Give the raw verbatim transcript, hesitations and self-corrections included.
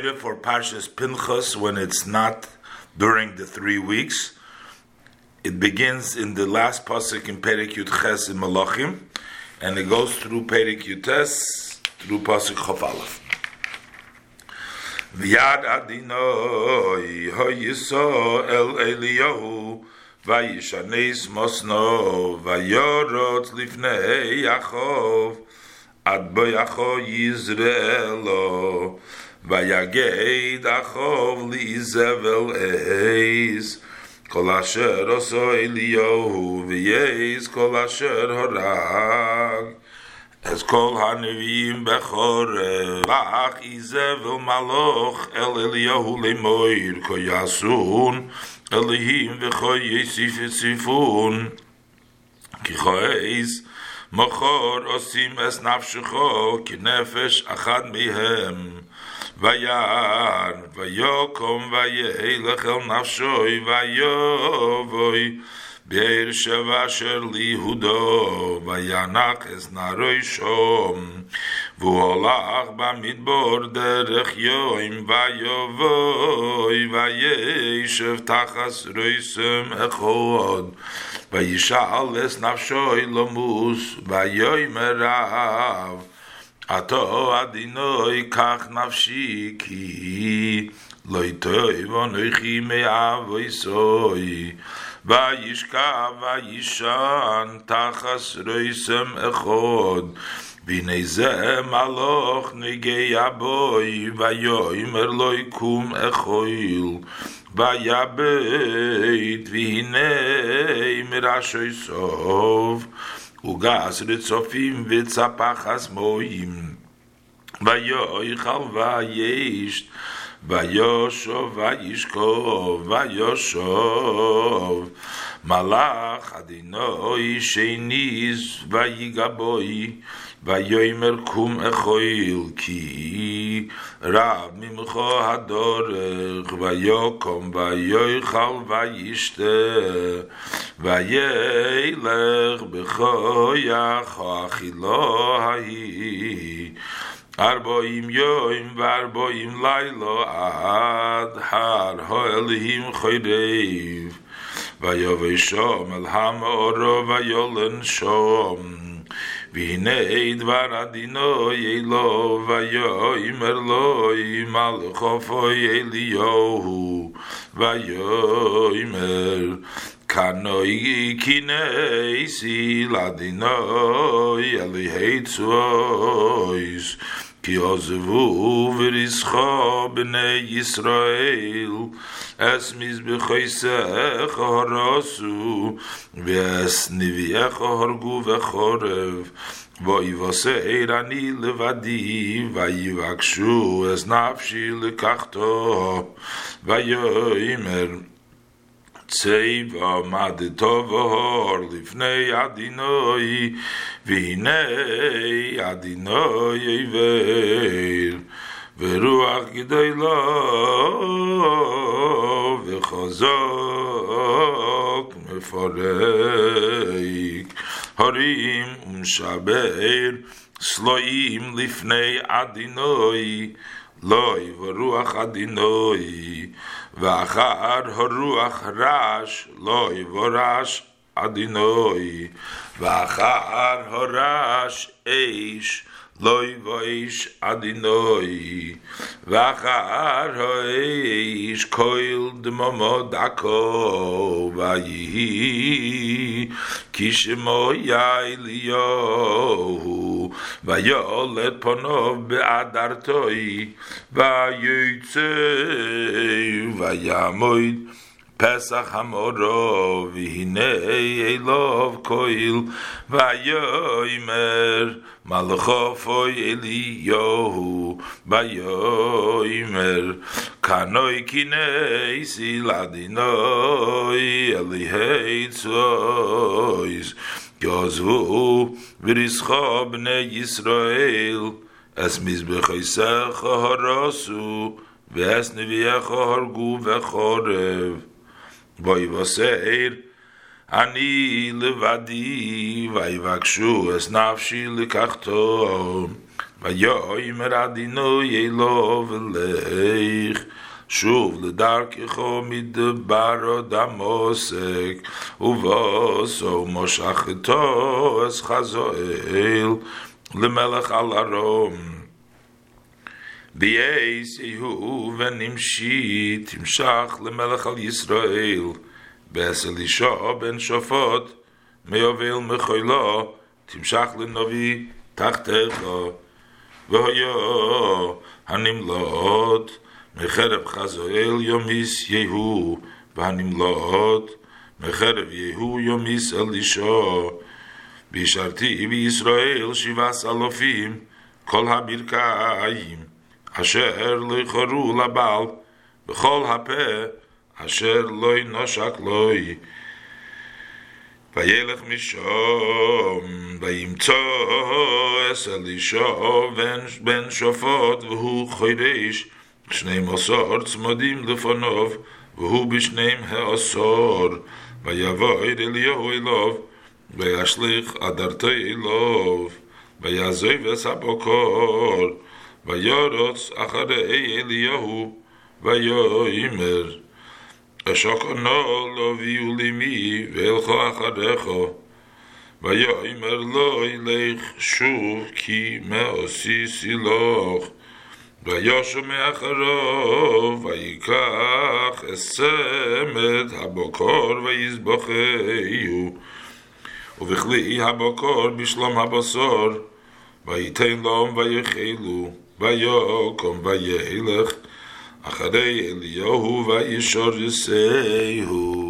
Torah for Parshas Pinchas when it's not during the three weeks. It begins in the last pasuk in Perek Yud Ches in Malachim, and it goes through Perek Yud Tes through pasuk Chaf Aleph. V'yad Adinoi hayiso el Eliyahu vayishanes mosno vayorot lifnei Yaakov ad boyacho Yisraelo vayageid achov lizevel eis kol asher oso Eliyahu v'yeis kol asher horag es kol hanevim bechor vach izevel maloch el Eliyahu lemoir koyasun Elohim v'cho yesif sifun ki choeis Machor osim es nafshecho ki nefesh achad mihem vayar vayokom vayeilach el nafshoi vayovoi be'er sheva asher lihudo vayanach es naroi shom v'olach bamidbor derech yoim vayovoi vayeshev tachas roisem echod vayishal es nafshoi lomus vayoimer rav ato adinoi kach nafshi ki loitoi vonoichi me'avoisoi vayishka vayishan tachas roisem echod v'nezeh maloch negeya boi vayoimer loikum echoil vayabeit v'hinei mirashoi sov ugas ritzofim v'tzapachas moim vayoichal vayeish Vayoshov vayishkov vayoshov malach adinoi sheinis vayigaboi vayoimer kum echoil ki rav mimcho hadorech vayokom vayoichal vayishte vayeilech bechoyach achilo hahi Arboim yoim varboim lailo ad har ho elihim choyreiv vayovei shom el hamoro vayolen shom v'hinei dvar adino yeilo vayoim erloim al chofoi eliyohu vayoim er Kanoi kinei si ladinoi elihei tzuois ki ozevu v'rischo b'nei Yisrael es mizbechoisech horosu v'es niviech horgu v'chorev v'oivosei rani levadi v'yivakshu es nafshi l'kachto v'yoimer Tseva madetovohor lifnei adinoi v'hinei adinoi eiver v'ruach gidoilo v'chozok meforek horim umshaber sloim lifnei adinoi Loi v'ruach adinoi v'achar haruach rash loi v'rash adinoi v'achar harash eish loi v'eish adinoi v'achar ha'eish koil d'momod ako v'yihi kishmo ya'iliyohu Vayolet ponov be'adartoi Vayoytze Vayamoid Pesach hamoro V'hinei elov koil Vayoymer Malchofoi Eliyahu Vayoymer Kanoi kinei Siladinoi Elihei tzois Yozvu v'rischo b'nei Yisrael es mizbechoisecho horosu v'es neviecho horgu v'chorev v'oivoseir ani levadi v'yivakshu es nafshi l'kachto שוב לדרכו מדבר עוד עמוסק, ובוסו מושכתו אז חזואל למלך על הרום. בייס יהיו ונמשי תמשך למלך על ישראל, בעשל אישו בן שופט מיובל מחוילו, תמשך לנביא תחתך, והיו הנמלות, מחרב חזואל יומיס יהוא, והנמלאות, מחרב יהוא יומיס אלישע. וישרתי בישראל שבעת אלפים, כל הברכיים, אשר לא יחרו לבעל, בכל הפה, אשר לא ינושק לו. וילך משום, וימצא אלישע בן שופט, והוא חירש, שנים עשור צמדים לפניו, והוא בשנים העשור, ויבוא אליהו אליו, וישליך אדרתו אליו, ויעזוב את הבקור, וירוץ אחרי אליהו, ויאמר, אשכנו לא הביאו לי מי, ואלכו אחריך, ויאמר לו אלך שוב, כי מעשי סילך, וישומע אחריו, ויקח צמד הבקור, ויזבחהו, ובכלי הבקור בשלום הבשור, ויתן להם ויאכלו, ויקום וילך אחרי אליהו, וישרשהו.